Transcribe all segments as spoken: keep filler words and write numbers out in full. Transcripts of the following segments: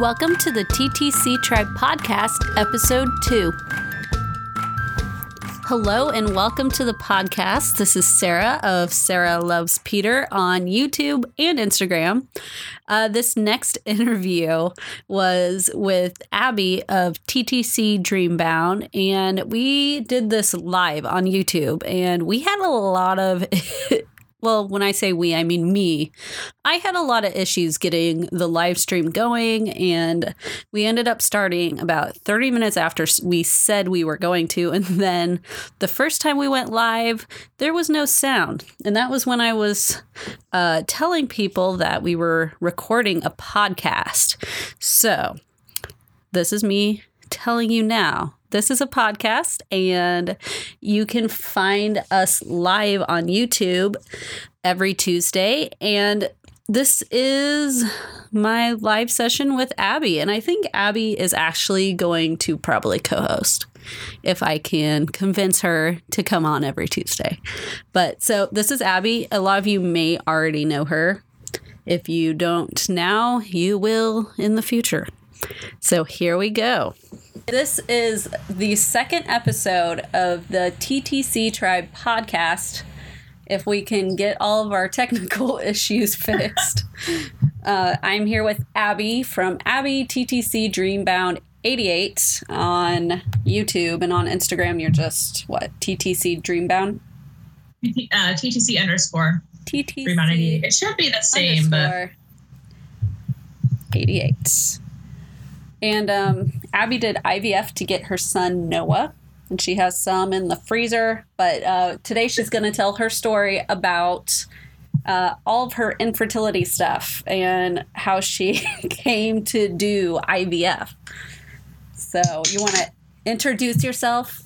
Welcome to the T T C Tribe Podcast, Episode two. Hello and welcome to the podcast. This is Sarah of Sarah Loves Peter on YouTube and Instagram. Uh, this next interview was with Abby of T T C Dreambound, and we did this live on YouTube, and we had a lot of... Well, when I say we, I mean me. I had a lot of issues getting the live stream going, and we ended up starting about thirty minutes after we said we were going to. And then the first time we went live, there was no sound. And that was when I was uh, telling people that we were recording a podcast. So this is me telling you now. This is a podcast, and you can find us live on YouTube every Tuesday. And this is my live session with Abby. And I think Abby is actually going to probably co-host if I can convince her to come on every Tuesday. But so this is Abby. A lot of you may already know her. If you don't now, you will in the future. So here we go. This is the second episode of the T T C Tribe Podcast. If we can get all of our technical issues fixed. uh, I'm here with Abby from Abby T T C Dreambound eighty-eight on YouTube, and on Instagram you're just, what, T T C Dreambound? Uh, T T C underscore. T T C Dreambound eighty-eight. It should be the same, but... eighty-eight. And um, Abby did I V F to get her son, Noah, and she has some in the freezer. But uh, today she's going to tell her story about uh, all of her infertility stuff and how she came to do I V F. So you want to introduce yourself?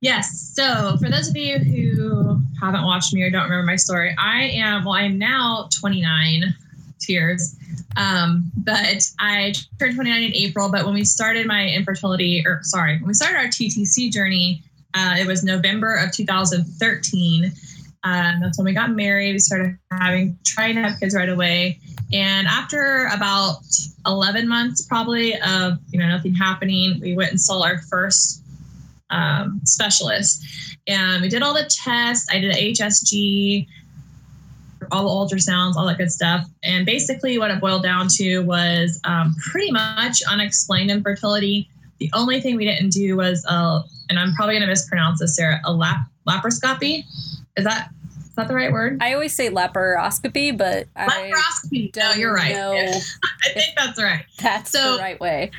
Yes. So for those of you who haven't watched me or don't remember my story, I am, well, I'm now twenty-nine. Years. Um, but I turned twenty-nine in April, but when we started my infertility, or sorry, when we started our T T C journey, uh, it was November of two thousand thirteen. Um, that's when we got married. We started having, trying to have kids right away. And after about eleven months, probably, of, you know, nothing happening, we went and saw our first um, specialist, and we did all the tests. I did an H S G, all the ultrasounds, all that good stuff. And basically what it boiled down to was um, pretty much unexplained infertility. The only thing we didn't do was, uh, and I'm probably going to mispronounce this, Sarah, a lap- laparoscopy. Is that is that the right word? I always say laparoscopy, but laparoscopy. I don't no, you're right. Know I think that's right. That's so, the right way.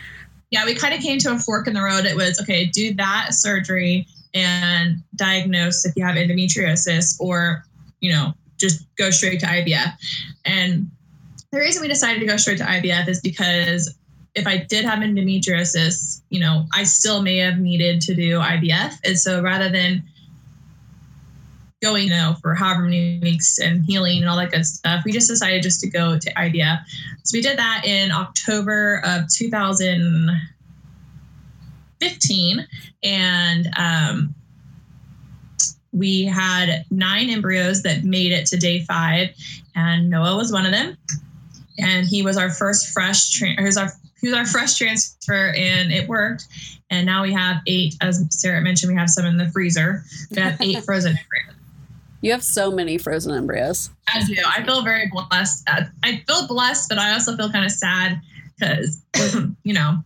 Yeah, we kind of came to a fork in the road. It was, okay, do that surgery and diagnose if you have endometriosis, or, you know, just go straight to I V F. And the reason we decided to go straight to I V F is because if I did have endometriosis, you know, I still may have needed to do I V F. And so rather than going, you know, for however many weeks and healing and all that good stuff, we just decided just to go to I V F. So we did that in October of two thousand fifteen. And, um, we had nine embryos that made it to day five, and Noah was one of them. And he was our first fresh, tra- he, was our, he was our fresh transfer, and it worked. And now we have eight, as Sarah mentioned, we have some in the freezer. We have eight frozen embryos. You have so many frozen embryos. I do. I feel very blessed. I feel blessed, but I also feel kind of sad because, you know,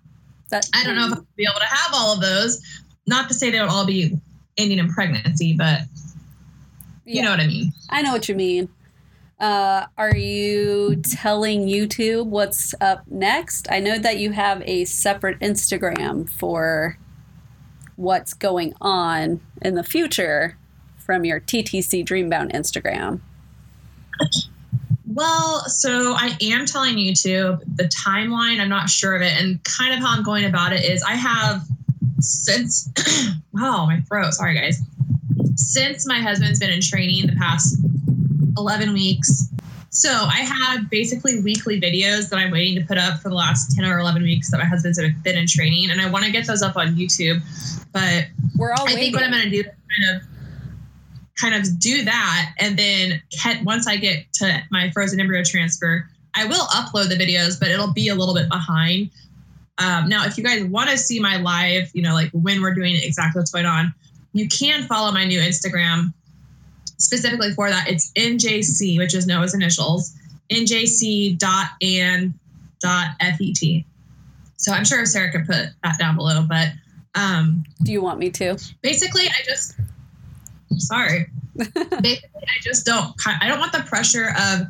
that, I don't know if I'll be able to have all of those. Not to say they would all be ending in pregnancy, but you yeah. know what I mean. I know what you mean. Uh, are you telling YouTube what's up next? I know that you have a separate Instagram for what's going on in the future from your T T C Dreambound Instagram. Well, so I am telling YouTube the timeline. I'm not sure of it. And kind of how I'm going about it is I have since wow my throat sorry guys since my husband's been in training the past eleven weeks, so I have basically weekly videos that I'm waiting to put up for the last ten or eleven weeks that my husband's been in training, and I want to get those up on YouTube. But we're all I waiting. think what I'm going to do is kind of kind of do that, and then once I get to my frozen embryo transfer, I will upload the videos, but it'll be a little bit behind. Um, now, if you guys want to see my live, you know, like when we're doing exactly what's going on, you can follow my new Instagram specifically for that. It's N J C, which is Noah's initials, N J C dot A N dot F E T. So I'm sure Sarah could put that down below, but um, do you want me to? Basically, I just, sorry. Basically, I just don't, I don't want the pressure of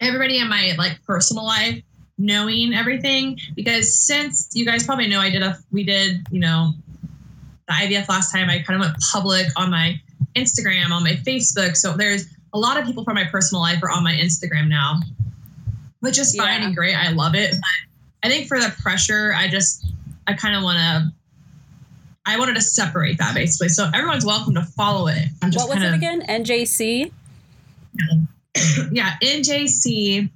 everybody in my like personal life knowing everything, because since you guys probably know, I did a, we did, you know, the I V F last time, I kind of went public on my Instagram, on my Facebook. So there's a lot of people from my personal life are on my Instagram now, which is fine yeah. and great. I love it. But I think for the pressure, I just, I kind of want to, I wanted to separate that basically. So everyone's welcome to follow it. I'm just what was it again? N J C? Yeah. N J C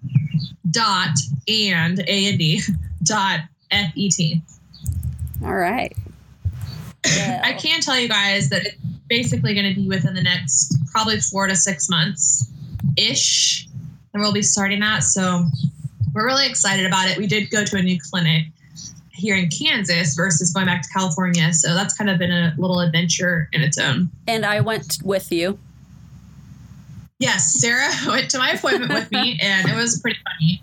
dot and A N D dot F E T. All right. Yeah. I can tell you guys that it's basically going to be within the next probably four to six months ish. And we'll be starting that. So we're really excited about it. We did go to a new clinic here in Kansas versus going back to California. So that's kind of been a little adventure in its own. And I went with you. Yes. Sarah went to my appointment with me and it was pretty funny.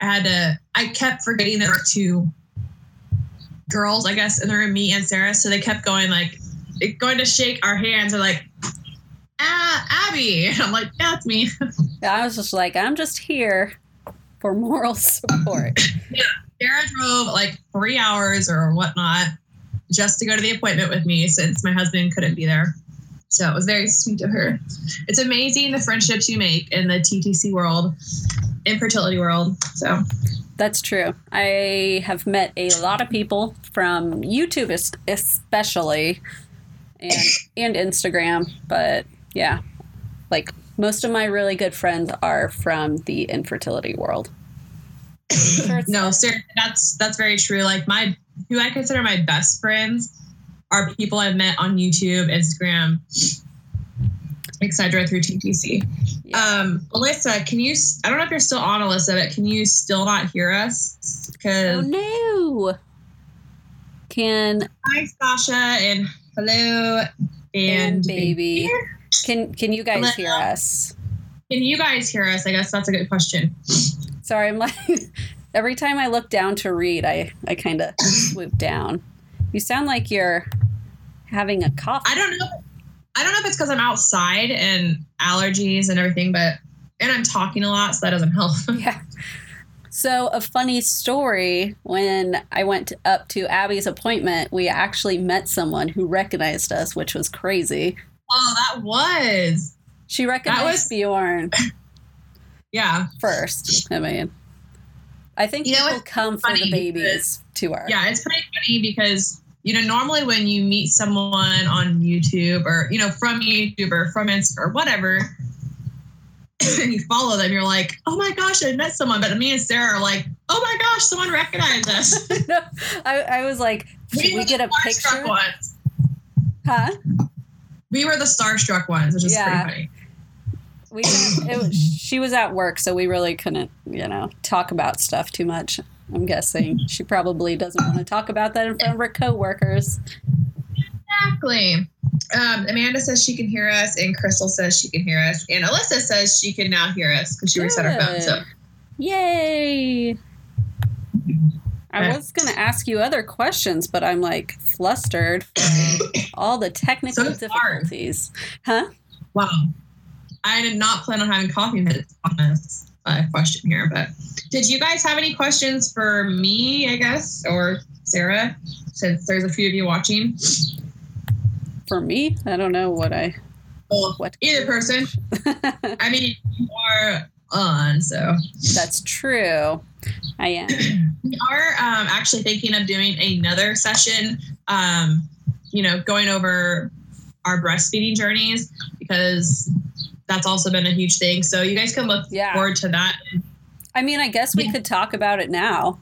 I had to, I kept forgetting there were two girls, I guess, in the room, me and Sarah. So they kept going like, going to shake our hands. They're like, ah, Abby. And I'm like, yeah, that's me. I was just like, I'm just here for moral support. Yeah. Sarah drove like three hours or whatnot just to go to the appointment with me since my husband couldn't be there. So it was very sweet of her. It's amazing the friendships you make in the T T C world, infertility world. So that's true. I have met a lot of people from YouTube especially and, and Instagram. But yeah, like most of my really good friends are from the infertility world. Sure. No, seriously, that's that's very true. Like my, who I consider my best friends are people I've met on YouTube, Instagram, et cetera through T T C. Yeah. Um, Alyssa, can you? I don't know if you're still on, Alyssa, but can you still not hear us? Cause oh no. Can hi Sasha and hello and, and baby. baby. Can can you guys Alyssa, hear us? Can you guys hear us? I guess that's a good question. Sorry, I'm like, every time I look down to read, I, I kind of swoop down. You sound like you're having a cough. I don't know. I don't know if it's because I'm outside and allergies and everything, but, and I'm talking a lot, so that doesn't help. Yeah. So a funny story, when I went up to Abby's appointment, we actually met someone who recognized us, which was crazy. Oh, that was. She recognized that was- Beorn. Yeah. First, I mean, I think you people know, come for the babies to our. Yeah, it's pretty funny because, you know, normally when you meet someone on YouTube or, you know, from YouTube or from Instagram or whatever, and you follow them, you're like, oh my gosh, I met someone. But me and Sarah are like, oh my gosh, someone recognized us. No, I, I was like, should we, we get a picture? Ones. Huh? We were the starstruck ones, which is yeah. pretty funny. We it was, she was at work, so we really couldn't, you know, talk about stuff too much. I'm guessing she probably doesn't want to talk about that in front of her coworkers. Exactly. Um, Amanda says she can hear us, and Crystal says she can hear us, and Alyssa says she can now hear us because she reset her phone. So, yay! I was going to ask you other questions, but I'm like flustered from all the technical so difficulties. Huh? Wow. I did not plan on having coffee minutes on this uh, question here, but did you guys have any questions for me, I guess, or Sarah, since there's a few of you watching? For me? I don't know what I... Well, what either person. I mean, you are on, so... That's true. I am. We are um, actually thinking of doing another session, um, you know, going over our breastfeeding journeys, because... that's also been a huge thing. So you guys can look yeah. forward to that. I mean, I guess we yeah. could talk about it now.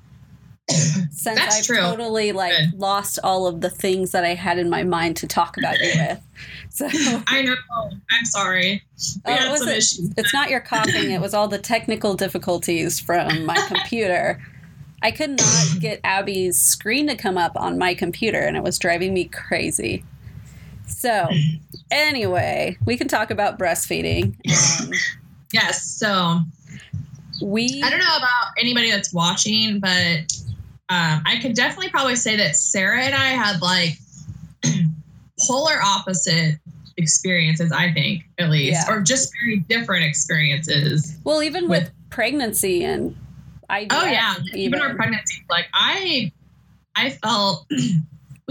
since I've true. totally like Good. lost all of the things that I had in my mind to talk about you with. So I know. I'm sorry. We oh, had it some it, issues. It's not your coughing. It was all the technical difficulties from my computer. I could not get Abby's screen to come up on my computer, and it was driving me crazy. So anyway, we can talk about breastfeeding. Um, yes. So we, I don't know about anybody that's watching, but um, I could definitely probably say that Sarah and I had like polar opposite experiences, I think, at least, yeah. or just very different experiences. Well, even with, with pregnancy and I V F, oh yeah, even, even our pregnancy, like I, I felt, you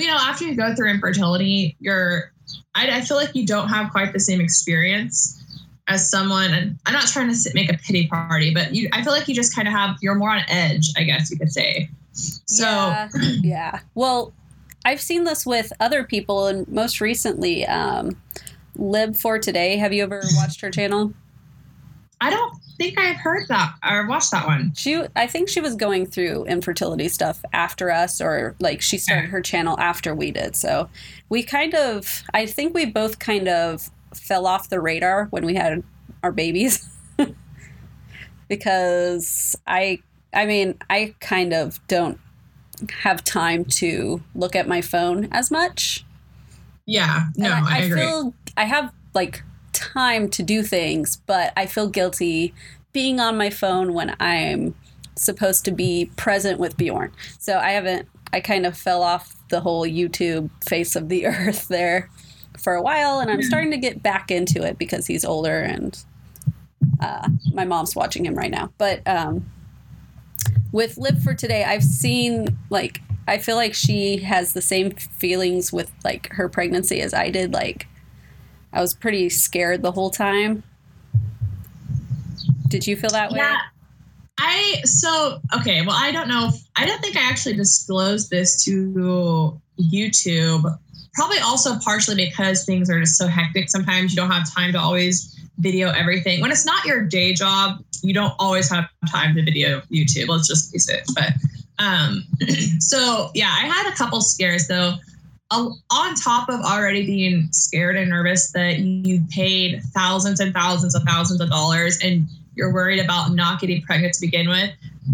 know, after you go through infertility, you're, I, I feel like you don't have quite the same experience as someone, and I'm not trying to sit, make a pity party, but you, I feel like you just kind of have, you're more on edge, I guess you could say. So yeah, yeah. Well, I've seen this with other people, and most recently, um, Liv for Today. Have you ever watched her channel? I don't think I've heard that or watched that one. She, I think she was going through infertility stuff after us, or like she started her channel after we did. So we kind of, I think we both kind of fell off the radar when we had our babies because I, I mean, I kind of don't have time to look at my phone as much. Yeah, no, and I, I, I agree. Feel I have like time to do things, but I feel guilty being on my phone when I'm supposed to be present with Beorn. So I haven't, I kind of fell off the whole YouTube face of the earth there for a while, and I'm starting to get back into it because he's older and uh, my mom's watching him right now. But um, with Live for Today, I've seen, like, I feel like she has the same feelings with, like, her pregnancy as I did. Like, I was pretty scared the whole time. Did you feel that way? Yeah. I, so, okay, well, I don't know. If, I don't think I actually disclosed this to YouTube. Probably also partially because things are just so hectic. Sometimes you don't have time to always video everything. When it's not your day job, you don't always have time to video YouTube. Let's just face it. But um, so, yeah, I had a couple scares, though. On top of already being scared and nervous that you paid thousands and thousands and thousands of dollars and you're worried about not getting pregnant to begin with,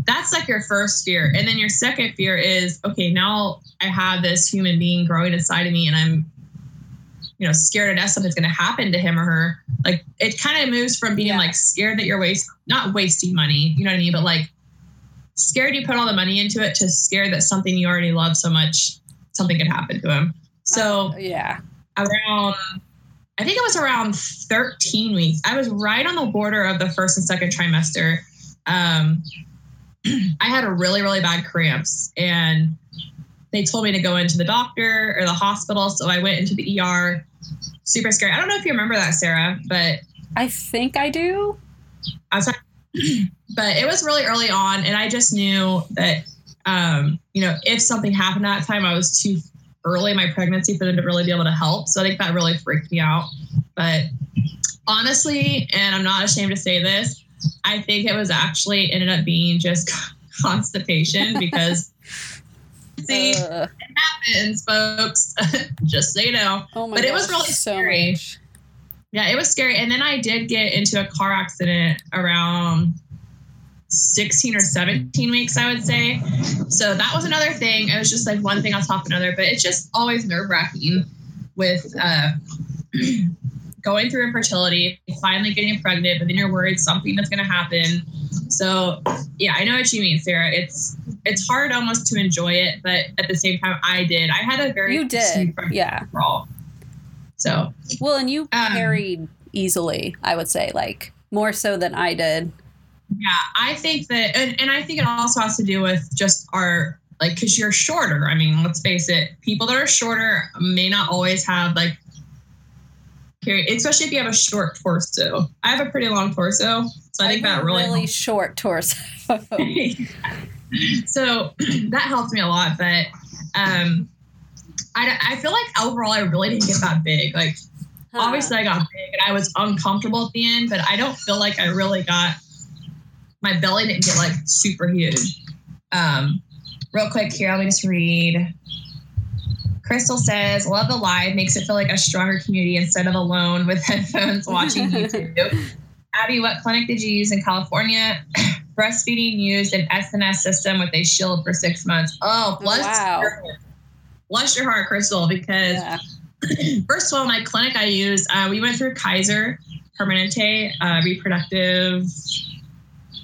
that's like your first fear. And then your second fear is, okay, now I have this human being growing inside of me and I'm, you know, scared to death something's going to happen to him or her. Like, it kind of moves from being yeah. like scared that you're waste, not wasting money, you know what I mean? But like scared you put all the money into it to scared that something you already love so much, something could happen to him. So uh, yeah, around, I think it was around thirteen weeks. I was right on the border of the first and second trimester. Um, I had a really, really bad cramps and they told me to go into the doctor or the hospital. So I went into the E R, super scary. I don't know if you remember that, Sarah, but I think I do. I was, but it was really early on. And I just knew that, um, you know, if something happened at that time, I was too early in my pregnancy for them to really be able to help. So I think that really freaked me out. But honestly, and I'm not ashamed to say this, I think it was actually ended up being just constipation because see, uh, it happens, folks, just so you know. Oh my but it gosh, was really so scary. Much. Yeah, it was scary. And then I did get into a car accident around sixteen or seventeen weeks, I would say. So that was another thing. It was just like one thing on top of another, but it's just always nerve-wracking with uh, going through infertility, finally getting pregnant, but then you're worried something that's going to happen. So yeah, I know what you mean, Sarah. It's it's hard almost to enjoy it, but at the same time, I did. I had a very you did, yeah. Overall. So well, and you um, carried easily, I would say, like more so than I did. Yeah, I think that, and, and I think it also has to do with just our, like, because you're shorter. I mean, let's face it, people that are shorter may not always have, like, carry, especially if you have a short torso. I have a pretty long torso, so I, I think that really... really helps. Short torso. So that helped me a lot, but um, I, I feel like overall I really didn't get that big. Like, huh. Obviously I got big, and I was uncomfortable at the end, but I don't feel like I really got... My belly didn't get like super huge. Um, real quick here, let me just read. Crystal says, love the live, makes it feel like a stronger community instead of alone with headphones watching YouTube. Abby, what clinic did you use in California? Breastfeeding used an S N S system with a shield for six months. Oh, bless, wow. your, bless your heart, Crystal, because yeah. First of all, my clinic I used, uh, we went through Kaiser Permanente uh, Reproductive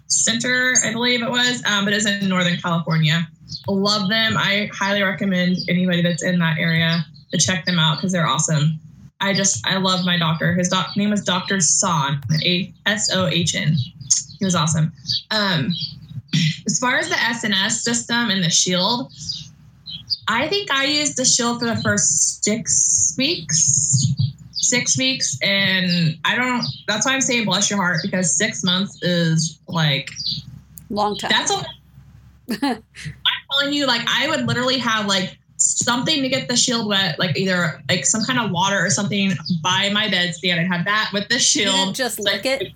Center, I believe it was, um, but it's in Northern California. Love them. I highly recommend anybody that's in that area to check them out because they're awesome. I just, I love my doctor. His doc, name was Doctor Sohn, S O H N. He was awesome. Um, as far as the S N S system and the shield, I think I used the shield for the first six weeks, six weeks. And I don't, that's why I'm saying bless your heart, because six months is like long time. That's a, I'm telling you, like, I would literally have like something to get the shield wet, like either like some kind of water or something by my bedstand. I'd have that with the shield. You didn't just lick like, it?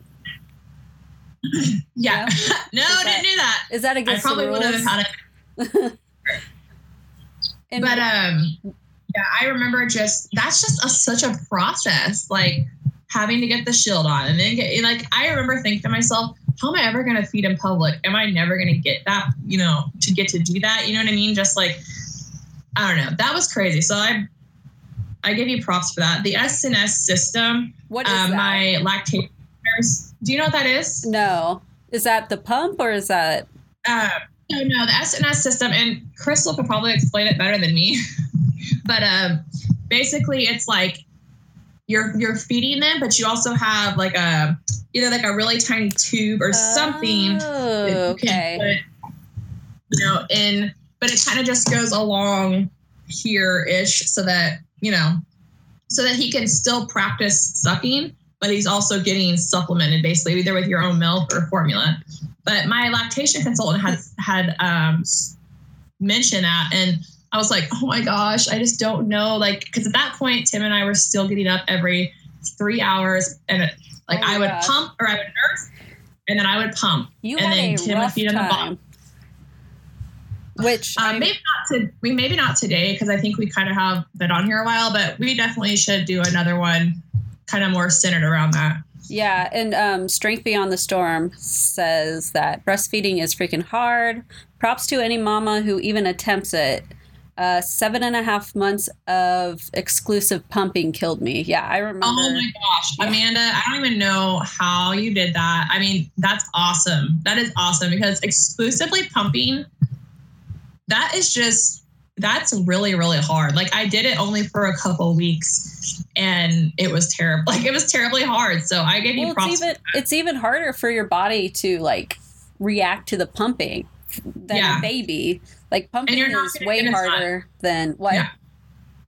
Yeah. No, I didn't do that. Is that against the rules? I probably would have had it. And but um, yeah, I remember just that's just a, such a process, like having to get the shield on and then get like I remember thinking to myself, how am I ever going to feed in public? Am I never going to get that? You know, to get to do that, you know what I mean? Just like I don't know, that was crazy. So I I give you props for that. The S N S system. What is uh, that? My lactation nurse. Do you know what that is? No, is that the pump or is that? Uh, No, no, the S N S system, and Crystal could probably explain it better than me. But um, basically, it's like you're you're feeding them, but you also have like a either like a really tiny tube or something. Oh, you okay. Put, you know, in, but it kind of just goes along here ish, so that you know, so that he can still practice sucking, but he's also getting supplemented, basically, either with your own milk or formula. But my lactation consultant had had um, mentioned that, and I was like, oh my gosh, I just don't know. Like, because at that point, Tim and I were still getting up every three hours, and it, like oh I would gosh. pump or I would nurse, and then I would pump, you and then Tim would feed on the bottom. Which um, maybe not to, we maybe not today because I think we kind of have been on here a while, but we definitely should do another one, kind of more centered around that. Yeah, and um, Strength Beyond the Storm says that breastfeeding is freaking hard. Props to any mama who even attempts it. Uh, seven and a half months of exclusive pumping killed me. Yeah, I remember. Oh my gosh, yeah. Amanda, I don't even know how you did that. I mean, that's awesome. That is awesome because exclusively pumping, that is just... that's really, really hard. Like I did it only for a couple weeks and it was terrible. Like it was terribly hard. So I gave well, you props. It's even, it's even harder for your body to like react to the pumping than yeah. a baby. Like pumping is way harder than what? Yeah.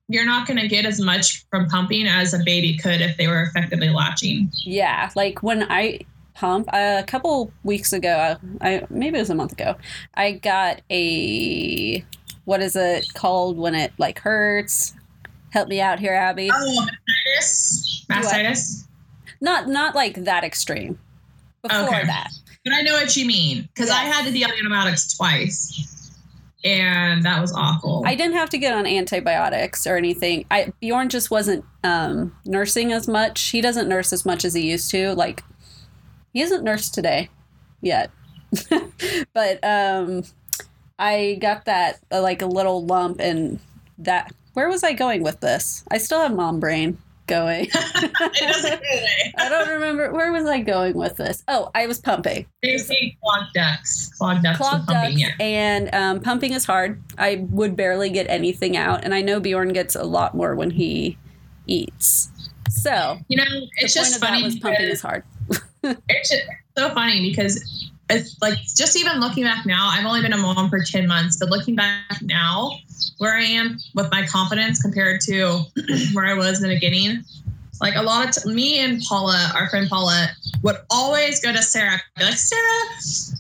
You're not going to get as much from pumping as a baby could if they were effectively latching. Yeah. Like when I pump uh, a couple weeks ago, I, I maybe it was a month ago, I got a... what is it called when it like hurts? Help me out here, Abby. Oh, mastitis. Mastitis. Not not like that extreme. Before okay. that. But I know what you mean because yeah. I had to be on antibiotics twice, and that was awful. I didn't have to get on antibiotics or anything. I Beorn just wasn't um, nursing as much. He doesn't nurse as much as he used to. Like he hasn't nursed today yet, but. um I got that uh, like a little lump and that. Where was I going with this? I still have mom brain going. It doesn't go away. I don't remember. Where was I going with this? Oh, I was pumping. They say clogged ducts. Clogged ducts. Clogged ducts. Pumping, yeah. And um, pumping is hard. I would barely get anything out, and I know Beorn gets a lot more when he eats. So you know, it's the just point funny. Of that was pumping is hard. It's just so funny because. It's like just even looking back now, I've only been a mom for ten months, but looking back now where I am with my confidence compared to where I was in the beginning, like a lot of t- me and Paula, our friend Paula, would always go to Sarah. Be like, Sarah,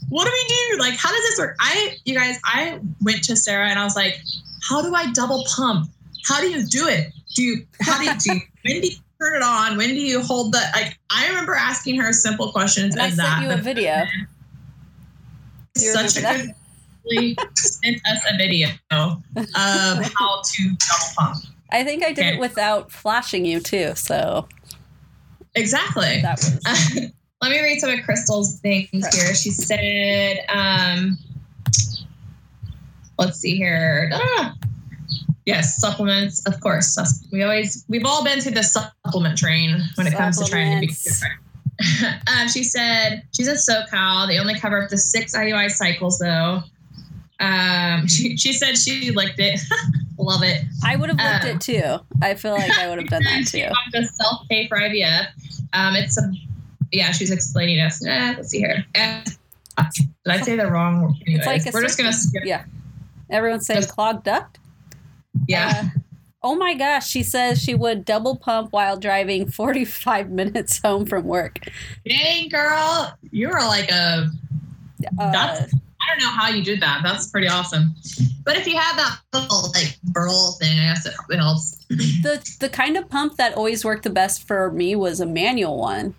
what do we do? Like, how does this work? I, you guys, I went to Sarah and I was like, how do I double pump? How do you do it? Do you, how do you do when do you turn it on? When do you hold the, like, I remember asking her simple questions. And I sent you a video. Such a good, actually sent us a video of how to double pump. I think I did okay. it without flashing you too. So exactly. That was... uh, let me read some of Crystal's things right. here. She said, um, let's see here. Ah, yes. Supplements. Of course. We always, we've all been through the supplement train when it comes to trying to be different. um, she said, she's in SoCal. They only cover up to six I U I cycles though. Um, she, she said she licked it. Love it. I would have licked um, it too. I feel like I would have done that too. To self-pay for I V F. Um, it's a, yeah, she's explaining us. Uh, let's see here. Uh, did I say the wrong word? It's like a We're system. just going to Yeah. Everyone's saying just, clogged duct. Yeah. Uh, oh my gosh. She says she would double pump while driving forty-five minutes home from work. Dang, girl. You were like a... Uh, that's, I don't know how you did that. That's pretty awesome. But if you have that little like burl thing, I guess it probably helps. The the kind of pump that always worked the best for me was a manual one.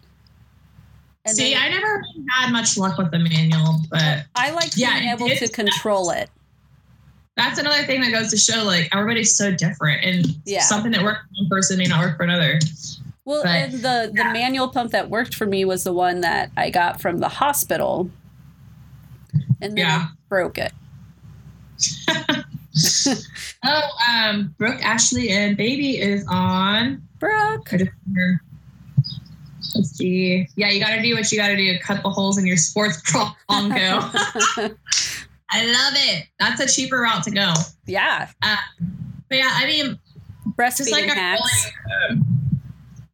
And See, then, I never had much luck with the manual, but I like yeah, being able to control it. That's another thing that goes to show like everybody's so different, and yeah. something that worked for one person may not work for another. Well, but, and the, yeah. the manual pump that worked for me was the one that I got from the hospital. And then yeah. I broke it. oh, um, Brooke, Ashley, and Baby is on. Brooke. Let's see. Yeah, you got to do what you got to do. Cut the holes in your sports bra and go. I love it. That's a cheaper route to go. Yeah. Uh, but yeah, I mean. Breastfeeding like hacks. Really, um,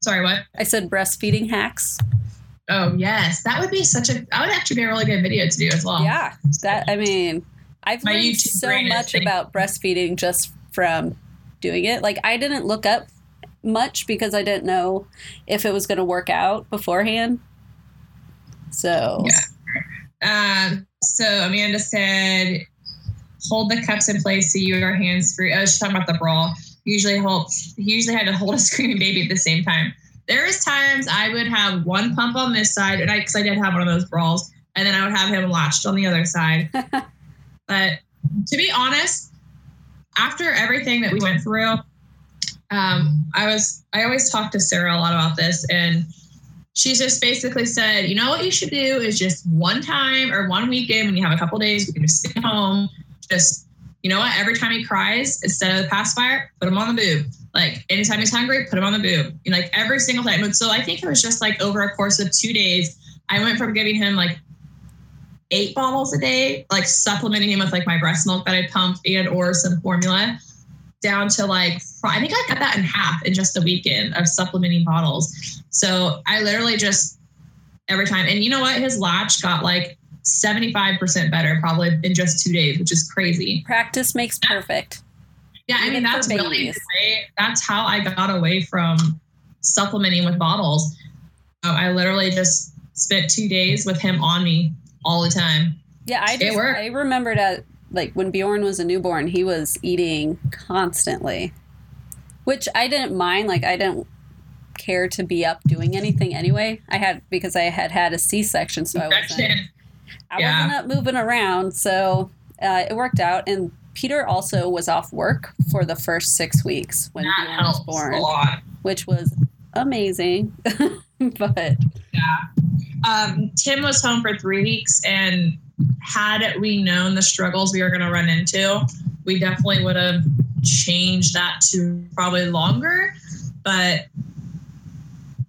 sorry, what? I said breastfeeding hacks. Oh, yes. That would be such a... That would actually be a really good video to do as well. Yeah. That, I mean, I've My learned YouTube so much thing. about breastfeeding just from doing it. Like, I didn't look up much because I didn't know if it was going to work out beforehand. So... Yeah. Um, so, Amanda said, hold the cups in place so you are hands free. Oh, she's talking about the bra. Usually helps. He usually had to hold a screaming baby at the same time. There is times I would have one pump on this side, and I because I did have one of those brawls, and then I would have him latched on the other side. But to be honest, after everything that we went through, um, I was I always talked to Sarah a lot about this, and she just basically said, you know what you should do is just one time or one weekend when you have a couple days, you can just stay home. Just you know what, every time he cries, instead of the pacifier, put him on the boob. Like, anytime he's hungry, put him on the boob. And, like, every single time. So I think it was just, like, over a course of two days, I went from giving him, like, eight bottles a day, like, supplementing him with, like, my breast milk that I pumped and or some formula, down to, like, I think I cut that in half in just a weekend of supplementing bottles. So I literally just every time. And you know what? His latch got, like, seventy-five percent better probably in just two days, which is crazy. Practice makes perfect. Yeah, I mean, that's really the way, that's how I got away from supplementing with bottles. Um, I literally just spent two days with him on me all the time. Yeah, I just, I remembered at, like when Beorn was a newborn, he was eating constantly, which I didn't mind. Like I didn't care to be up doing anything anyway. I had because I had had a C-section, so I wasn't, I yeah. wasn't up moving around. So uh, it worked out. And Peter also was off work for the first six weeks when he was born, a lot. which was amazing. but yeah, um, Tim was home for three weeks, and had we known the struggles we were going to run into, we definitely would have changed that to probably longer. But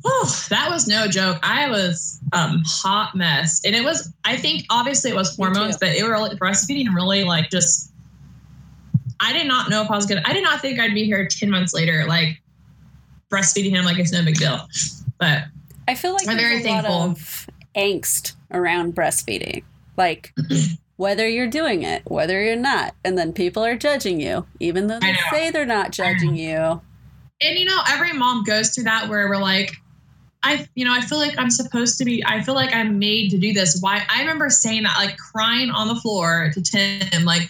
oh, that was no joke. I was um hot mess, and it was. I think obviously it was hormones, but it were breastfeeding really like just. I did not know if I was going to, I did not think I'd be here ten months later, like breastfeeding him like it's no big deal. But I feel like I'm very thankful. Lot of angst around breastfeeding, like whether you're doing it, whether you're not. And then people are judging you, even though they say they're not judging you. And you know, every mom goes through that where we're like, I, you know, I feel like I'm supposed to be, I feel like I'm made to do this. Why? I remember saying that, like crying on the floor to Tim, like,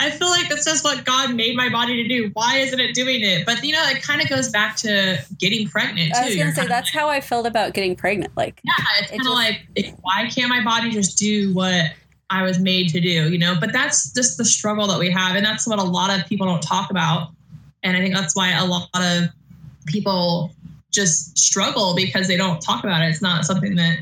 I feel like that's just what God made my body to do. Why isn't it doing it? But, you know, it kind of goes back to getting pregnant, too. I was going to say, that's like, how I felt about getting pregnant. Like, yeah, it's it kind of like, why can't my body just do what I was made to do, you know, but that's just the struggle that we have. And that's what a lot of people don't talk about. And I think that's why a lot of people just struggle, because they don't talk about it. It's not something that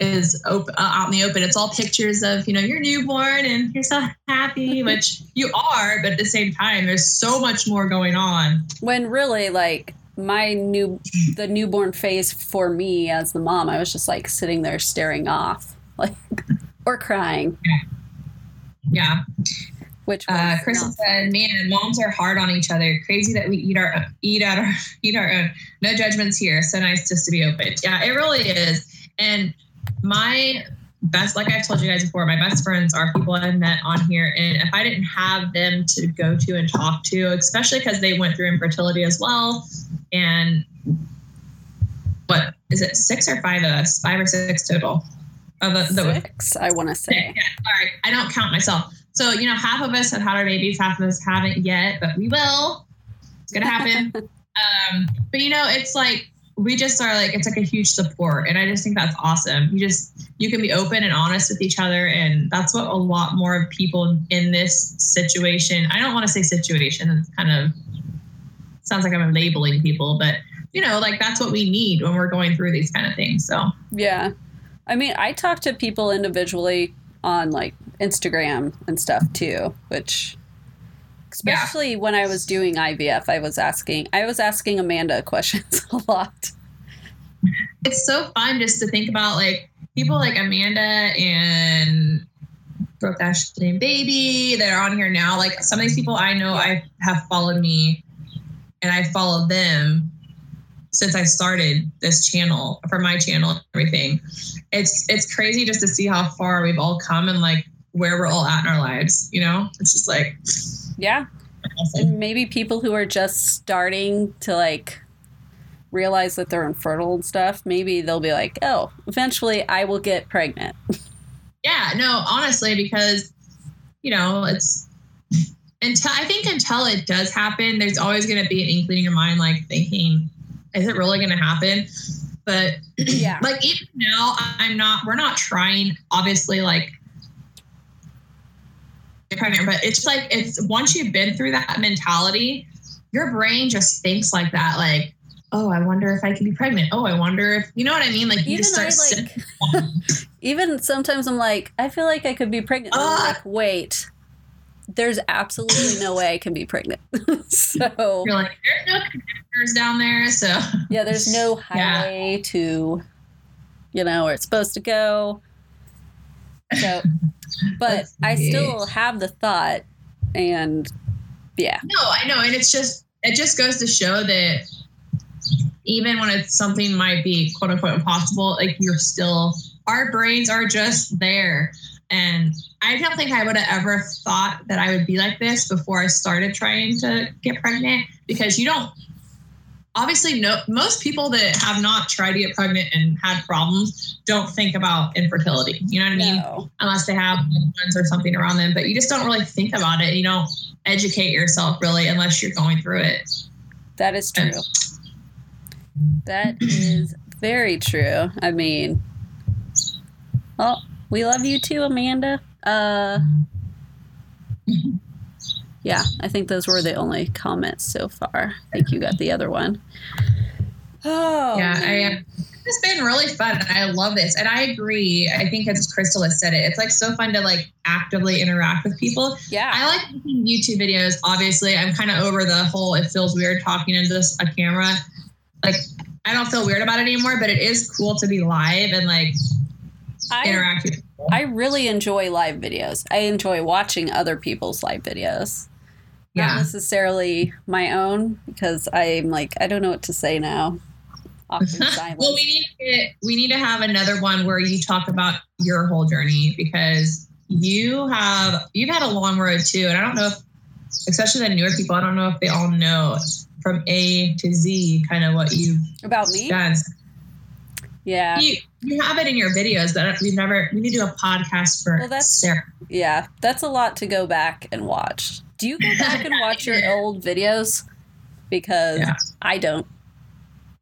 is op- uh, out in the open. It's all pictures of, you know, your newborn and you're so happy, which you are, but at the same time, there's so much more going on. When really, like, my new, the newborn phase for me as the mom, I was just like sitting there staring off, like, or crying. Yeah. Yeah. Which uh, Crystal said, "Man, moms are hard on each other. Crazy that we eat our own, eat out our eat our own. No judgments here. So nice just to be open." Yeah, it really is. And my best, like I've told you guys before, my best friends are people I met on here. And if I didn't have them to go to and talk to, especially because they went through infertility as well, and what is it, six or five of us, five or six total of the, the six, I want to say. Yeah, all right, I don't count myself. So, you know, half of us have had our babies, half of us haven't yet, but we will. It's going to happen. um, but, you know, it's like, we just are like, it's like a huge support. And I just think that's awesome. You just, you can be open and honest with each other. And that's what a lot more of people in this situation, I don't want to say situation, it's kind of, sounds like I'm labeling people, but, you know, like that's what we need when we're going through these kind of things. So, yeah. I mean, I talk to people individually on like Instagram and stuff too, which especially yeah. when I was doing I V F, I was asking, I was asking Amanda questions a lot. It's so fun just to think about like people like Amanda and Brooke Ashley and Baby that are on here now. Like some of these people I know, yeah. I have followed me and I followed them since I started this channel, for my channel and everything. It's, it's crazy just to see how far we've all come and like where we're all at in our lives, you know? It's just like, yeah. Awesome. And maybe people who are just starting to like realize that they're infertile and stuff, maybe they'll be like, oh, eventually I will get pregnant. Yeah, no, honestly, because, you know, it's, until I think until it does happen, there's always going to be an inkling in your mind, like thinking, is it really going to happen? But yeah, like even now I'm not, we're not trying, obviously, like pregnant, but it's like, it's once you've been through that mentality, your brain just thinks like that. Like, oh, I wonder if I can be pregnant. Oh, I wonder if, you know what I mean? Like, you even just start I, like, even sometimes I'm like, I feel like I could be pregnant. Uh, I'm like, wait, there's absolutely no way I can be pregnant. So you're like, there's no connectors down there. So yeah, there's no highway yeah. to, you know, where it's supposed to go. So, but I still have the thought and yeah. No, I know. And it's just, it just goes to show that even when it's something might be quote unquote impossible, like you're still, our brains are just there. And I don't think I would have ever thought that I would be like this before I started trying to get pregnant, because you don't, obviously no, most people that have not tried to get pregnant and had problems don't think about infertility. You know what I mean? No. Unless they have friends or something around them, but you just don't really think about it. You don't educate yourself really, unless you're going through it. That is true. And, that is very true. I mean, well, we love you too, Amanda. Uh, yeah, I think those were the only comments so far. I think you got the other one. Oh, yeah, I am. It's been really fun. I love this. And I agree. I think as Crystal has said it, it's like so fun to like actively interact with people. Yeah. I like making YouTube videos. Obviously, I'm kind of over the whole, it feels weird talking into this, a camera. Like, I don't feel weird about it anymore, but it is cool to be live and like, I, I really enjoy live videos. I enjoy watching other people's live videos. Yeah. Not necessarily my own, because I'm like, I don't know what to say now. Often silent. Well, we need to get, we need to have another one where you talk about your whole journey, because you have, you've had a long road too. And I don't know if, especially the newer people, I don't know if they all know from A to Z kind of what you've about me. Done. Yeah. You, you have it in your videos that we've never, we need to do a podcast for well, that's, Sarah. Yeah. That's a lot to go back and watch. Do you go back and watch your old videos? Because yeah. I don't.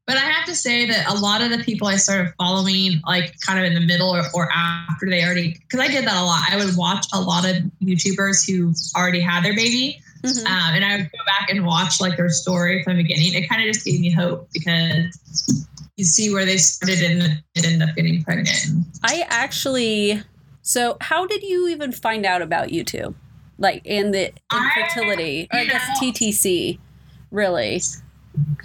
But I have to say that a lot of the people I started following, like kind of in the middle or, or after they already, because I did that a lot. I would watch a lot of YouTubers who already had their baby. Mm-hmm. Um, and I would go back and watch like their story from the beginning. It kind of just gave me hope because you see where they started and ended up getting pregnant. I actually, so how did you even find out about YouTube? Like in the infertility, I, or I guess know. T T C, really.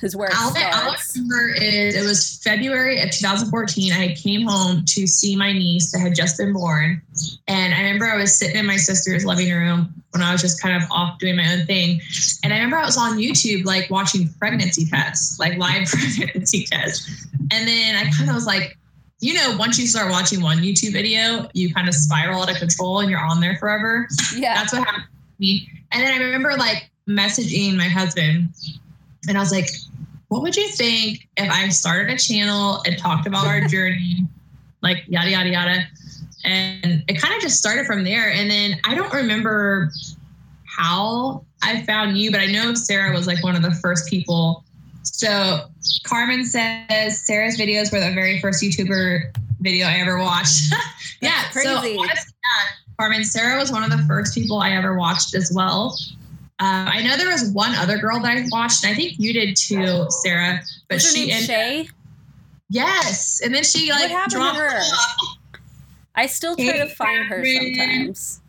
Is where it all, all I remember is it was February of two thousand fourteen. I came home to see my niece that had just been born, and I remember I was sitting in my sister's living room when I was just kind of off doing my own thing, and I remember I was on YouTube like watching pregnancy tests, like live pregnancy tests, and then I kind of was like, you know, once you start watching one YouTube video, you kind of spiral out of control and you're on there forever. Yeah, that's what happened to me. And then I remember like messaging my husband. And I was like, what would you think if I started a channel and talked about our journey, like yada, yada, yada. And it kind of just started from there. And then I don't remember how I found you, but I know Sarah was like one of the first people. So Carmen says Sarah's videos were the very first YouTuber video I ever watched. Yeah. That's crazy. So honestly, yeah, Carmen, Sarah was one of the first people I ever watched as well. Um, I know there was one other girl that I watched, and I think you did too, Sarah. But was her she name ended- Shay? Yes, and then she like what happened dropped to her. I still try Catherine, to find her sometimes.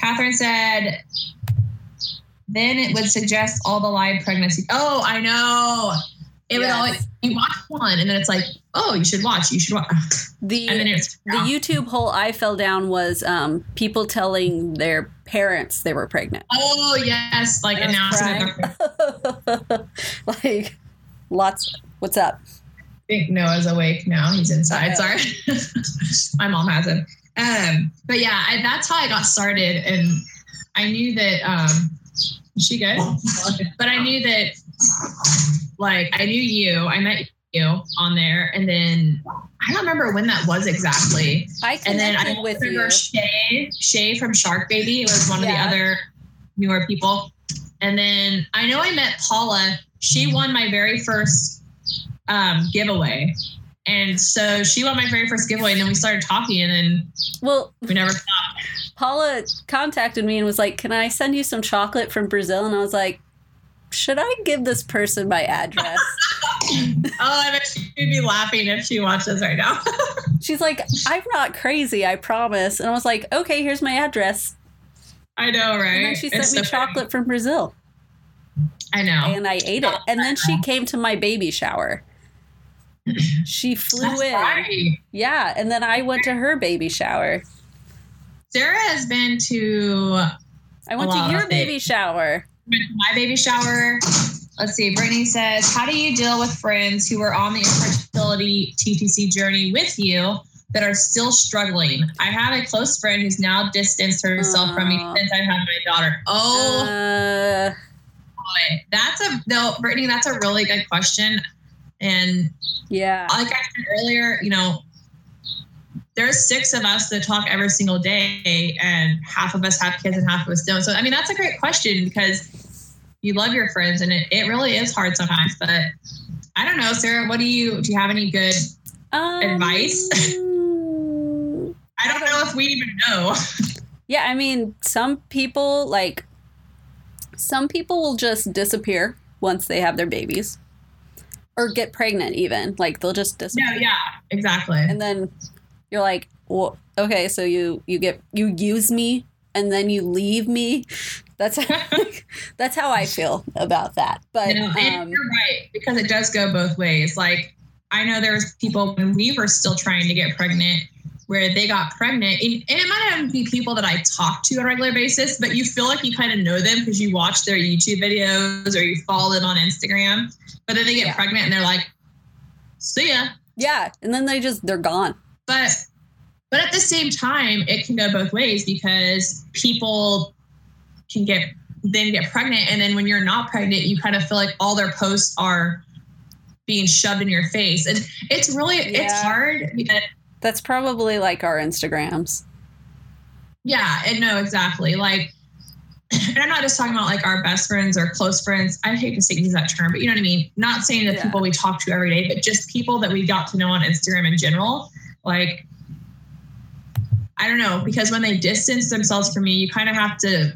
Catherine said, "Then it would suggest all the live pregnancy." Oh, I know. It yes. would always you watch one, and then it's like, oh, you should watch. You should watch the and then it's, yeah. the YouTube hole I fell down was um, people telling their parents they were pregnant. Oh yes, like announcing like lots. What's up? I think Noah's awake now. He's inside. Uh-oh. Sorry, my mom has him. Um, but yeah, I, that's how I got started, and I knew that. Um, is she good? But I knew that. Like I knew you, I met you on there, and then I don't remember when that was exactly. I connected and then I with remember you. Shay, Shay from Shark Baby was one yeah. of the other newer people, and then I know I met Paula. She won my very first um, giveaway, and so she won my very first giveaway, and then we started talking, and then well, we never stopped. Paula contacted me and was like, "Can I send you some chocolate from Brazil?" And I was like, should I give this person my address? Oh, I bet she'd be laughing if she watches right now. She's like, I'm not crazy, I promise. And I was like, okay, here's my address. I know, right? And then she sent it's me so chocolate funny. From Brazil. I know. And I ate it. And then she came to my baby shower. She flew That's in. Right. Yeah. And then I went to her baby shower. Sarah has been to... I went to your baby shower. My baby shower. Let's see. Brittany says, how do you deal with friends who were on the infertility T T C journey with you that are still struggling? I have a close friend who's now distanced herself Aww. From me since I've had my daughter. Oh, uh, boy. That's a, no, Brittany, that's a really good question. And yeah, like I said earlier, you know, there's six of us that talk every single day, and half of us have kids and half of us don't. So, I mean, that's a great question because you love your friends, and it, it really is hard sometimes. But I don't know, Sarah, what do you, do you have any good um, advice? I don't know if we even know. Yeah. I mean, some people like, some people will just disappear once they have their babies or get pregnant even. Like they'll just disappear. Yeah, yeah, exactly. And then you're like, well, okay, so you, you get you use me and then you leave me. That's how, that's how I feel about that. But no, and um, you're right, because it does go both ways. Like I know there's people when we were still trying to get pregnant where they got pregnant, and, and it might not be people that I talk to on a regular basis, but you feel like you kind of know them because you watch their YouTube videos or you follow them on Instagram. But then they get yeah. pregnant and they're like, see ya. Yeah, and then they just they're gone. But but at the same time, it can go both ways because people can get then get pregnant. And then when you're not pregnant, you kind of feel like all their posts are being shoved in your face. And it's really, yeah. it's hard. Because, that's probably like our Instagrams. Yeah, and no, exactly. Like and I'm not just talking about like our best friends or close friends. I hate to say use that term, but you know what I mean? Not saying the yeah. people we talk to every day, but just people that we got to know on Instagram in general. Like, I don't know, because when they distance themselves from me, you kind of have to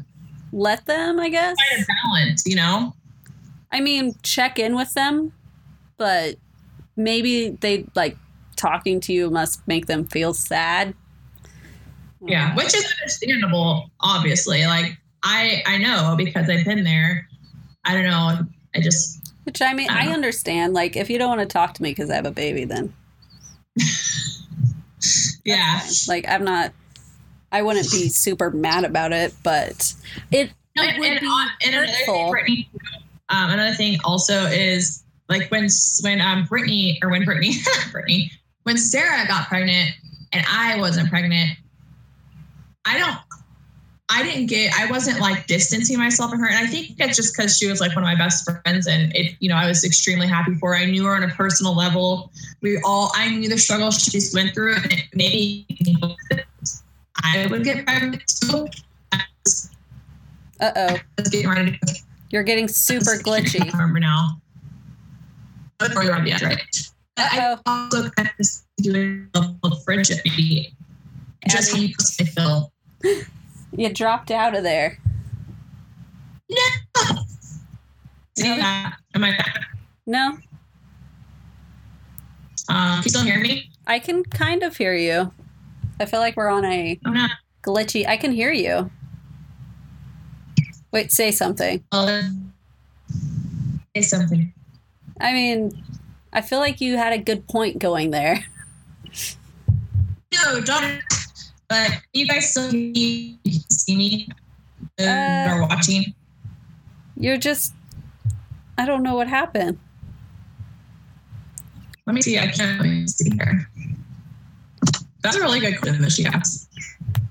let them, I guess. Find a balance, you know? I mean, check in with them, but maybe they like talking to you must make them feel sad. Yeah, which is understandable, obviously. Like, I I know because I've been there. I don't know. I just... Which, I mean, I, I understand. Like, if you don't want to talk to me because I have a baby, then... yeah. Like, I'm not... I wouldn't be super mad about it, but it, no, it would and, be on, and another thing, Brittany, um, another thing also is, like, when when um, Brittany... Or when Brittany... Brittany... When Sarah got pregnant and I wasn't pregnant... I don't, I didn't get, I wasn't like distancing myself from her. And I think that's just because she was like one of my best friends and it, you know, I was extremely happy for her. I knew her on a personal level. We all, I knew the struggle she's went through and it maybe I would get pregnant too. Uh-oh. You're getting super glitchy. I can't remember now. Uh-oh. I also kind of doing a little friendship maybe. Just Abby, I feel. You dropped out of there. No. See no. that? Am I back? No. Um, can you still hear me? I can kind of hear you. I feel like we're on a I'm not. glitchy. I can hear you. Wait, say something. Uh, say something. I mean, I feel like you had a good point going there. No, don't. But you guys still see me and uh, are watching. You're just, I don't know what happened. Let me see. I can't really see her. That's a really good question that she asked.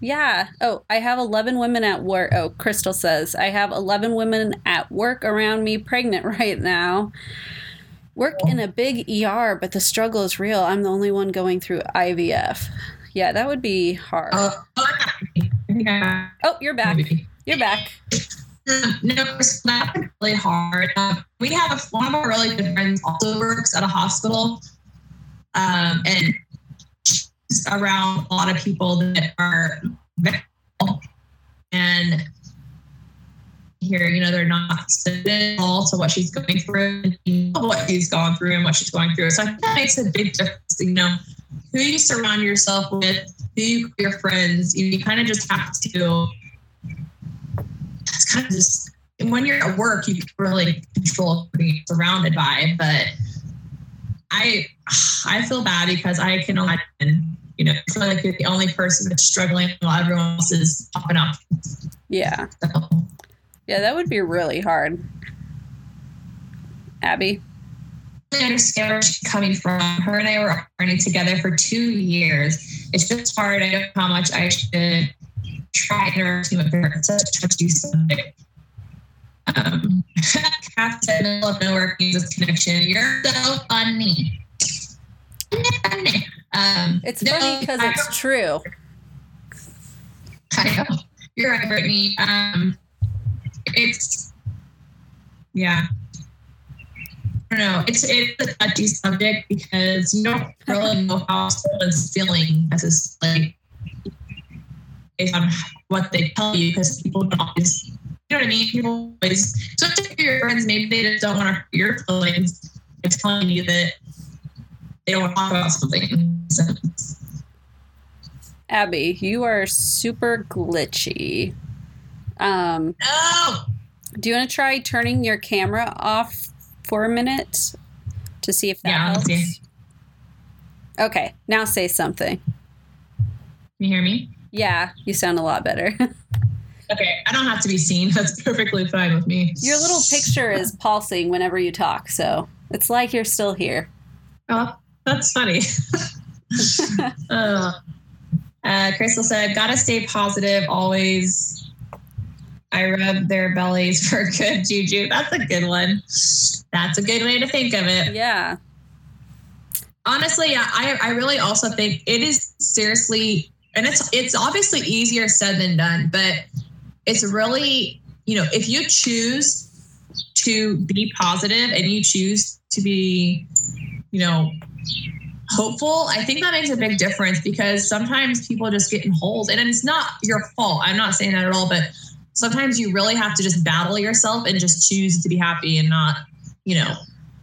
Yeah. Oh, I have eleven women at work. Oh, Crystal says, I have eleven women at work around me pregnant right now. Work in a big E R, but the struggle is real. I'm the only one going through I V F. Yeah, that would be hard. Uh, oh, you're back. You're back. No, it's not really hard. Uh, we have a, one of our really good friends also works at a hospital, um, and she's around a lot of people that are medical. And here, you know, they're not sensitive at all to what she's going through, and what she's gone through and what she's going through. So I think that makes a big difference, you know. Who you surround yourself with, who you, your friends, you, you kind of just have to, it's kind of just, and when you're at work, you can really control who you're surrounded by, but I I feel bad because I can imagine, you know, I feel like you're the only person that's struggling while everyone else is popping up. Yeah. So. Yeah, that would be really hard. Abby? I understand where she's coming from. Her and I were learning together for two years. It's just hard. I don't know how much I should try interacting with her. It's such a touchy subject. Um, Kath said, "Middle of nowhere needs this connection. You're so funny." Um, it's no, funny because it's true. I know. You're right, Brittany. Um, it's yeah. I don't know. It's, it's a touchy subject because you don't really know how someone's feeling necessarily based on what they tell you because people don't always, you know what I mean? People always, especially if your friends, maybe they just don't want to hurt your feelings. It's telling you that they don't want to talk about something. So. Abby, you are super glitchy. Um, no! Do you want to try turning your camera off for a minute to see if that yeah, helps? Okay. okay, now say something. Can you hear me? Yeah, you sound a lot better. Okay, I don't have to be seen. That's perfectly fine with me. Your little picture is pulsing whenever you talk, so it's like you're still here. Oh, that's funny. uh, uh, Crystal said, gotta stay positive always. I rub their bellies for good juju. That's a good one. That's a good way to think of it. Yeah. Honestly, yeah, I I really also think it is seriously, and it's it's obviously easier said than done, but it's really, you know, if you choose to be positive and you choose to be, you know, hopeful, I think that makes a big difference, because sometimes people just get in holes, and it's not your fault. I'm not saying that at all, but sometimes you really have to just battle yourself and just choose to be happy and not, you know.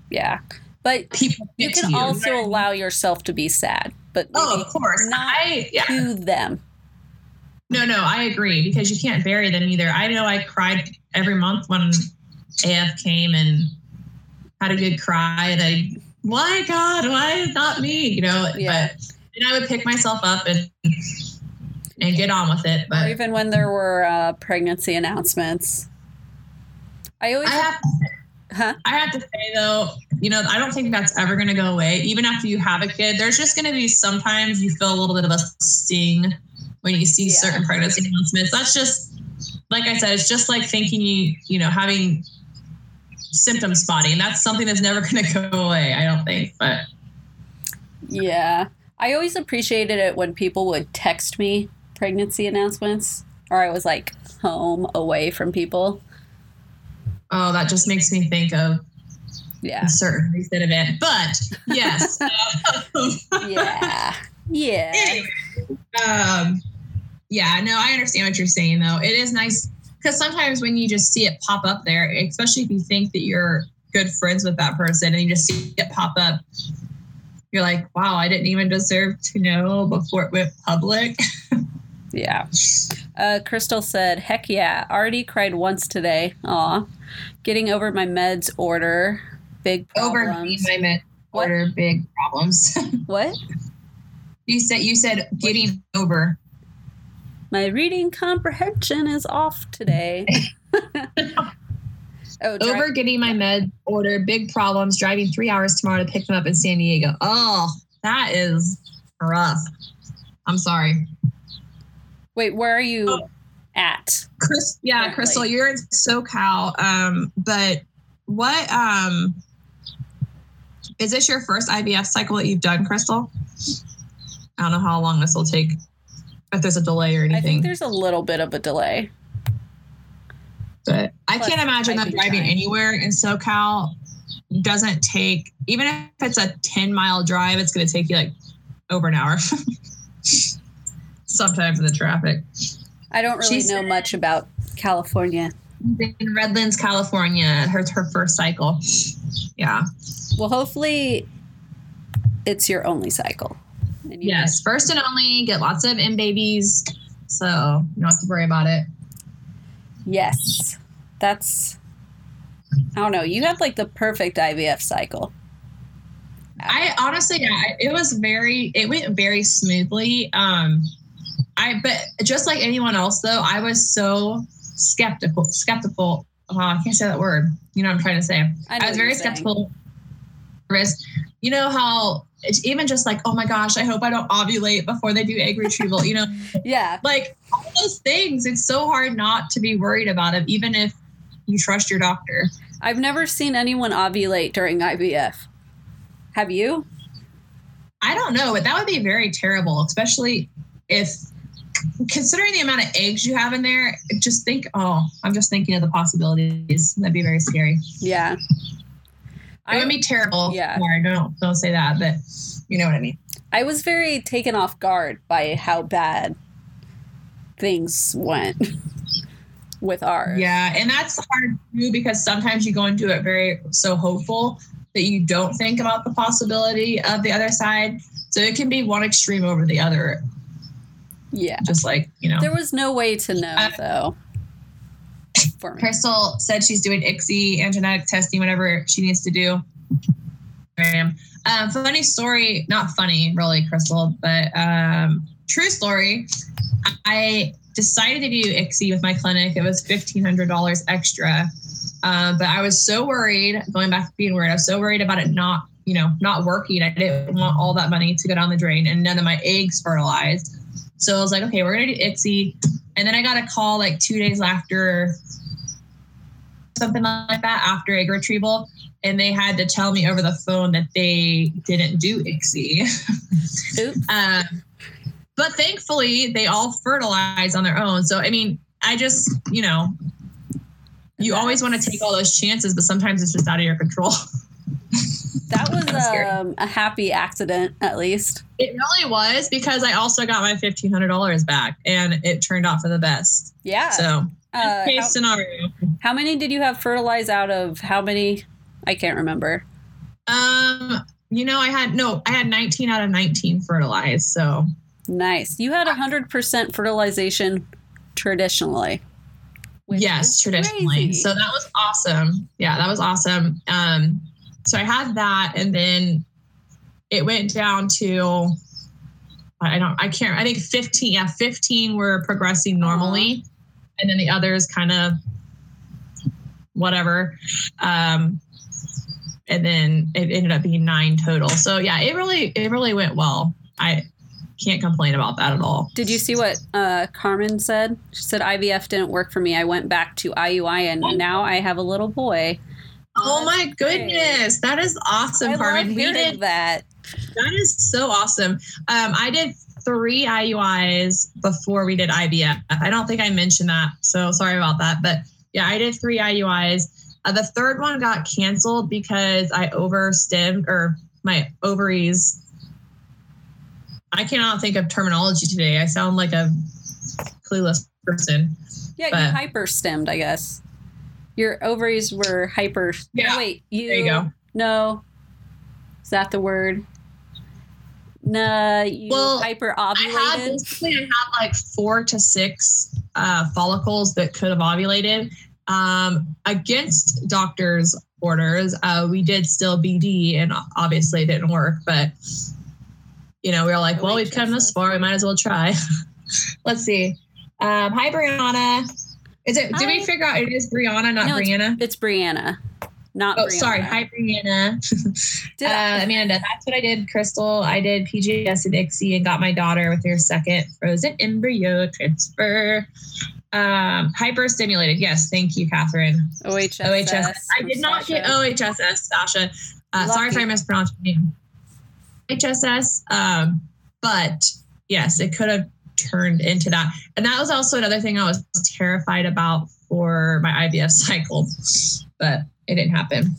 Yeah. But people you can you, also right? allow yourself to be sad, but oh, of course. not I, yeah. to them. No, no, I agree, because you can't bury them either. I know I cried every month when A F came and had a good cry, and I, why God, why not me? You know, yeah. But then I would pick myself up and and get on with it. But or even when there were uh, pregnancy announcements, I always I have, to, huh? I have to say though, you know, I don't think that's ever going to go away. Even after you have a kid, there's just going to be sometimes you feel a little bit of a sting when you see yeah. certain pregnancy announcements. That's just, like I said, it's just like thinking you, you know, having symptom spotting, and that's something that's never going to go away, I don't think. But yeah, I always appreciated it when people would text me pregnancy announcements, or I was like home away from people. Oh, that just makes me think of yeah a certain recent event, but yes. yeah yeah anyway, um yeah no I understand what you're saying though. It is nice, because sometimes when you just see it pop up there, especially if you think that you're good friends with that person and you just see it pop up, you're like, wow, I didn't even deserve to know before it went public. Yeah. Uh, Crystal said, heck yeah, already cried once today. Aw. Getting over my meds order. Big problems. Over me, my med what? order, big problems. What? You said, you said getting over. My reading comprehension is off today. oh, dri- Over getting my med order, big problems, driving three hours tomorrow to pick them up in San Diego. Oh, that is rough. I'm sorry. Wait, where are you oh. at? Chris, yeah, currently? Crystal, you're in SoCal. Um, but what, um, is this your first I V F cycle that you've done, Crystal? I don't know how long this will take. If there's a delay or anything. I think there's a little bit of a delay. But I Plus, can't imagine that driving time. anywhere in SoCal doesn't take, even if it's a ten mile drive, it's going to take you like over an hour. Sometimes in the traffic. I don't really She's, know much about California. In Redlands, California, her, her first cycle. Yeah. Well, hopefully it's your only cycle. Yes, first and only, get lots of M babies, so you don't have to worry about it. Yes, that's, I don't know, you have like the perfect I V F cycle. I honestly, yeah, it was very, it went very smoothly. Um, I, but just like anyone else though, I was so skeptical, skeptical, oh, I can't say that word, you know what I'm trying to say. I, I was very skeptical. Risk. You know how it's even just like, oh my gosh, I hope I don't ovulate before they do egg retrieval, you know? Yeah. Like all those things, it's so hard not to be worried about it, even if you trust your doctor. I've never seen anyone ovulate during I V F. Have you? I don't know, but that would be very terrible, especially if, considering the amount of eggs you have in there, just think, oh, I'm just thinking of the possibilities. That'd be very scary. Yeah. It would be terrible. Yeah. I don't, don't say that, but you know what I mean. I was very taken off guard by how bad things went with ours. Yeah, and that's hard too, because sometimes you go into it very so hopeful that you don't think about the possibility of the other side. So it can be one extreme over the other. Yeah. Just like, you know. There was no way to know, uh, though. For me. Crystal said she's doing I C S I and genetic testing, whatever she needs to do. Um, funny story, not funny really, Crystal, but um, true story. I decided to do I C S I with my clinic. It was fifteen hundred dollars extra. Uh, but I was so worried, going back to being worried, I was so worried about it not, you know, not working. I didn't want all that money to go down the drain and none of my eggs fertilized. So I was like, okay, we're going to do I C S I. And then I got a call like two days after, something like that, after egg retrieval. And they had to tell me over the phone that they didn't do I C S I. uh, but thankfully, they all fertilized on their own. So, I mean, I just, you know, You always want to take all those chances, but sometimes it's just out of your control. That was um, a happy accident, at least. It really was, because I also got my fifteen hundred dollars back, and it turned out for the best. Yeah. So, uh, case how, scenario. How many did you have fertilized out of how many? I can't remember. Um, you know, I had, no, I had nineteen out of nineteen fertilized, so. Nice. You had one hundred percent fertilization traditionally. Yes, traditionally. Crazy. So that was awesome. Yeah, that was awesome. Um, so I had that, and then it went down to, I don't, I can't, I think fifteen, yeah, fifteen were progressing normally. Uh-huh. And then the others kind of whatever. Um, and then it ended up being nine total. So yeah, it really, it really went well. I can't complain about that at all. Did you see what uh, Carmen said? She said, I V F didn't work for me. I went back to I U I, and now I have a little boy. Oh, That's my goodness. Great. That is awesome, I Carmen. We did that. That is so awesome. Um, I did three I U Is before we did I V F. I don't think I mentioned that, so sorry about that. But yeah, I did three I U Is. Uh, the third one got canceled because I overstimmed, or my ovaries. I cannot think of terminology today. I sound like a clueless person. Yeah, but. You hyperstemmed, I guess. Your ovaries were hyper. Yeah. Oh, wait, you, there you go. No. Is that the word? Nah, you well, hyper-ovulated. I had, basically, I had like four to six uh, follicles that could have ovulated. Um, against doctor's orders, uh, we did still B D, and obviously it didn't work, but... You know, we were like, well, we've come this far. We might as well try. Let's see. Um, hi, Brianna. Is it? Hi. Did we figure out it is Brianna, not no, Brianna? It's, it's Brianna, not. Oh, Brianna. Sorry. Hi, Brianna. uh, I- Amanda. That's what I did. Crystal. I did P G S and I C S I and got my daughter with her second frozen embryo transfer. Um, hyperstimulated. Yes, thank you, Catherine. O H S S. O H S S. I did not Sasha. Get O H S S, Sasha. Uh, sorry if I mispronounced your name. H S S, um, but yes, it could have turned into that. And that was also another thing I was terrified about for my I V F cycle, but it didn't happen.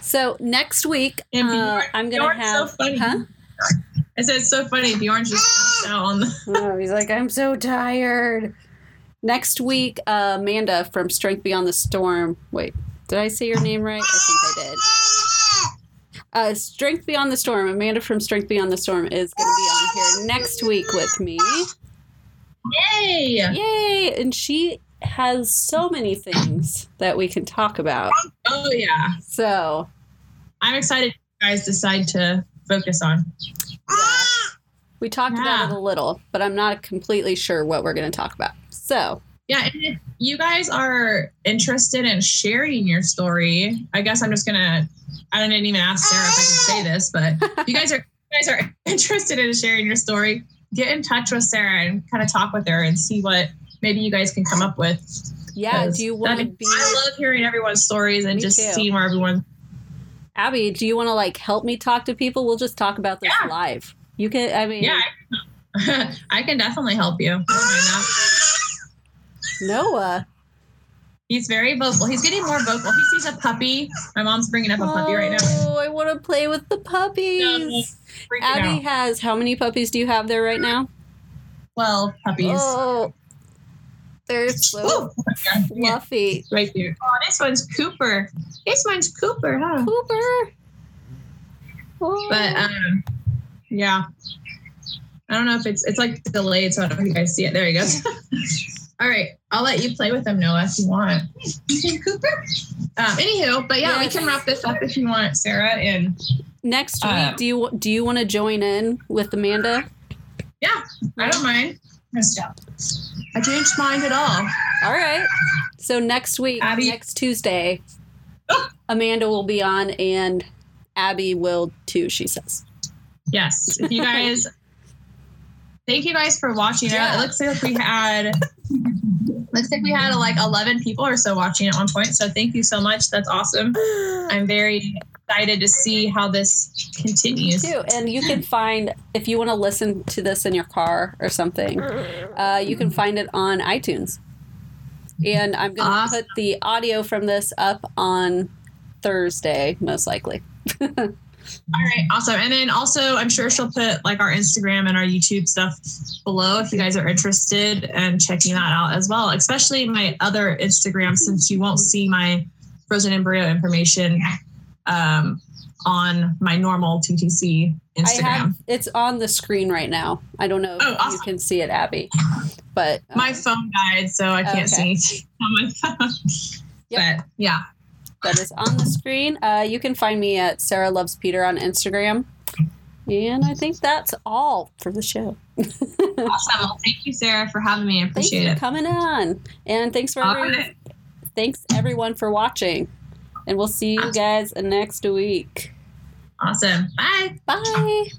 So next week, and Beorn, uh, I'm going to have... So funny. Huh? I said, it's so funny. Beorn just passed out on the... Oh, he's like, I'm so tired. Next week, uh, Amanda from Strength Beyond the Storm... Wait, did I say your name right? I think I did. Uh, Strength Beyond the Storm. Amanda from Strength Beyond the Storm is going to be on here next week with me. Yay! Yay! And she has so many things that we can talk about. Oh, yeah. So. I'm excited you guys decide to focus on. Yeah. We talked yeah. about it a little, but I'm not completely sure what we're going to talk about. So. Yeah, and if you guys are interested in sharing your story, I guess I'm just going to... I didn't even ask Sarah if I could say this, but if you guys are you guys are interested in sharing your story, get in touch with Sarah and kind of talk with her and see what maybe you guys can come up with. Yeah, do you want to be? I love hearing everyone's stories and me just too. Seeing where everyone. Abby, do you want to like help me talk to people? We'll just talk about this yeah. live. You can. I mean, yeah, I, I can definitely help you. Noah. He's very vocal. He's getting more vocal. He sees a puppy. My mom's bringing up a puppy right now. Oh, I want to play with the puppies. No, Abby has, how many puppies do you have there right now? twelve puppies. Oh, they're so Ooh. Fluffy. Yeah, right here. Oh, this one's Cooper. This one's Cooper, huh? Cooper. Oh. But, um, yeah. I don't know if it's, it's like delayed, so I don't know if you guys see it. There he goes. All right, I'll let you play with them, Noah, if you want. Cooper? Um, anywho, but yeah, yes. we can wrap this up if you want, Sarah. And next week, um, do you do you want to join in with Amanda? Yeah, I don't mind. I changed mind at all. All right. So next week, Abby. next Tuesday, oh. Amanda will be on, and Abby will too. She says. Yes, if you guys. Thank you guys for watching. Yeah. It looks like we had looks like we had like eleven people or so watching at one point. So thank you so much. That's awesome. I'm very excited to see how this continues. Me too. And you can find, if you want to listen to this in your car or something, uh, you can find it on iTunes. And I'm going to awesome. put the audio from this up on Thursday, most likely. All right. Awesome. And then also, I'm sure she'll put like our Instagram and our YouTube stuff below if you guys are interested in checking that out as well, especially my other Instagram, since you won't see my frozen embryo information um, on my normal T T C Instagram. I have, it's on the screen right now. I don't know if oh, awesome. you can see it, Abby, but um, my phone died, so I can't okay. see anything on my phone. Yep. But yeah. That is on the screen. Uh, you can find me at Sarah Loves Peter on Instagram. And I think that's all for the show. Awesome. Well, thank you, Sarah, for having me. I appreciate it. Thanks for coming on. And thanks for everyone. Right. Thanks, everyone, for watching. And we'll see you guys next week. Awesome. Bye. Bye.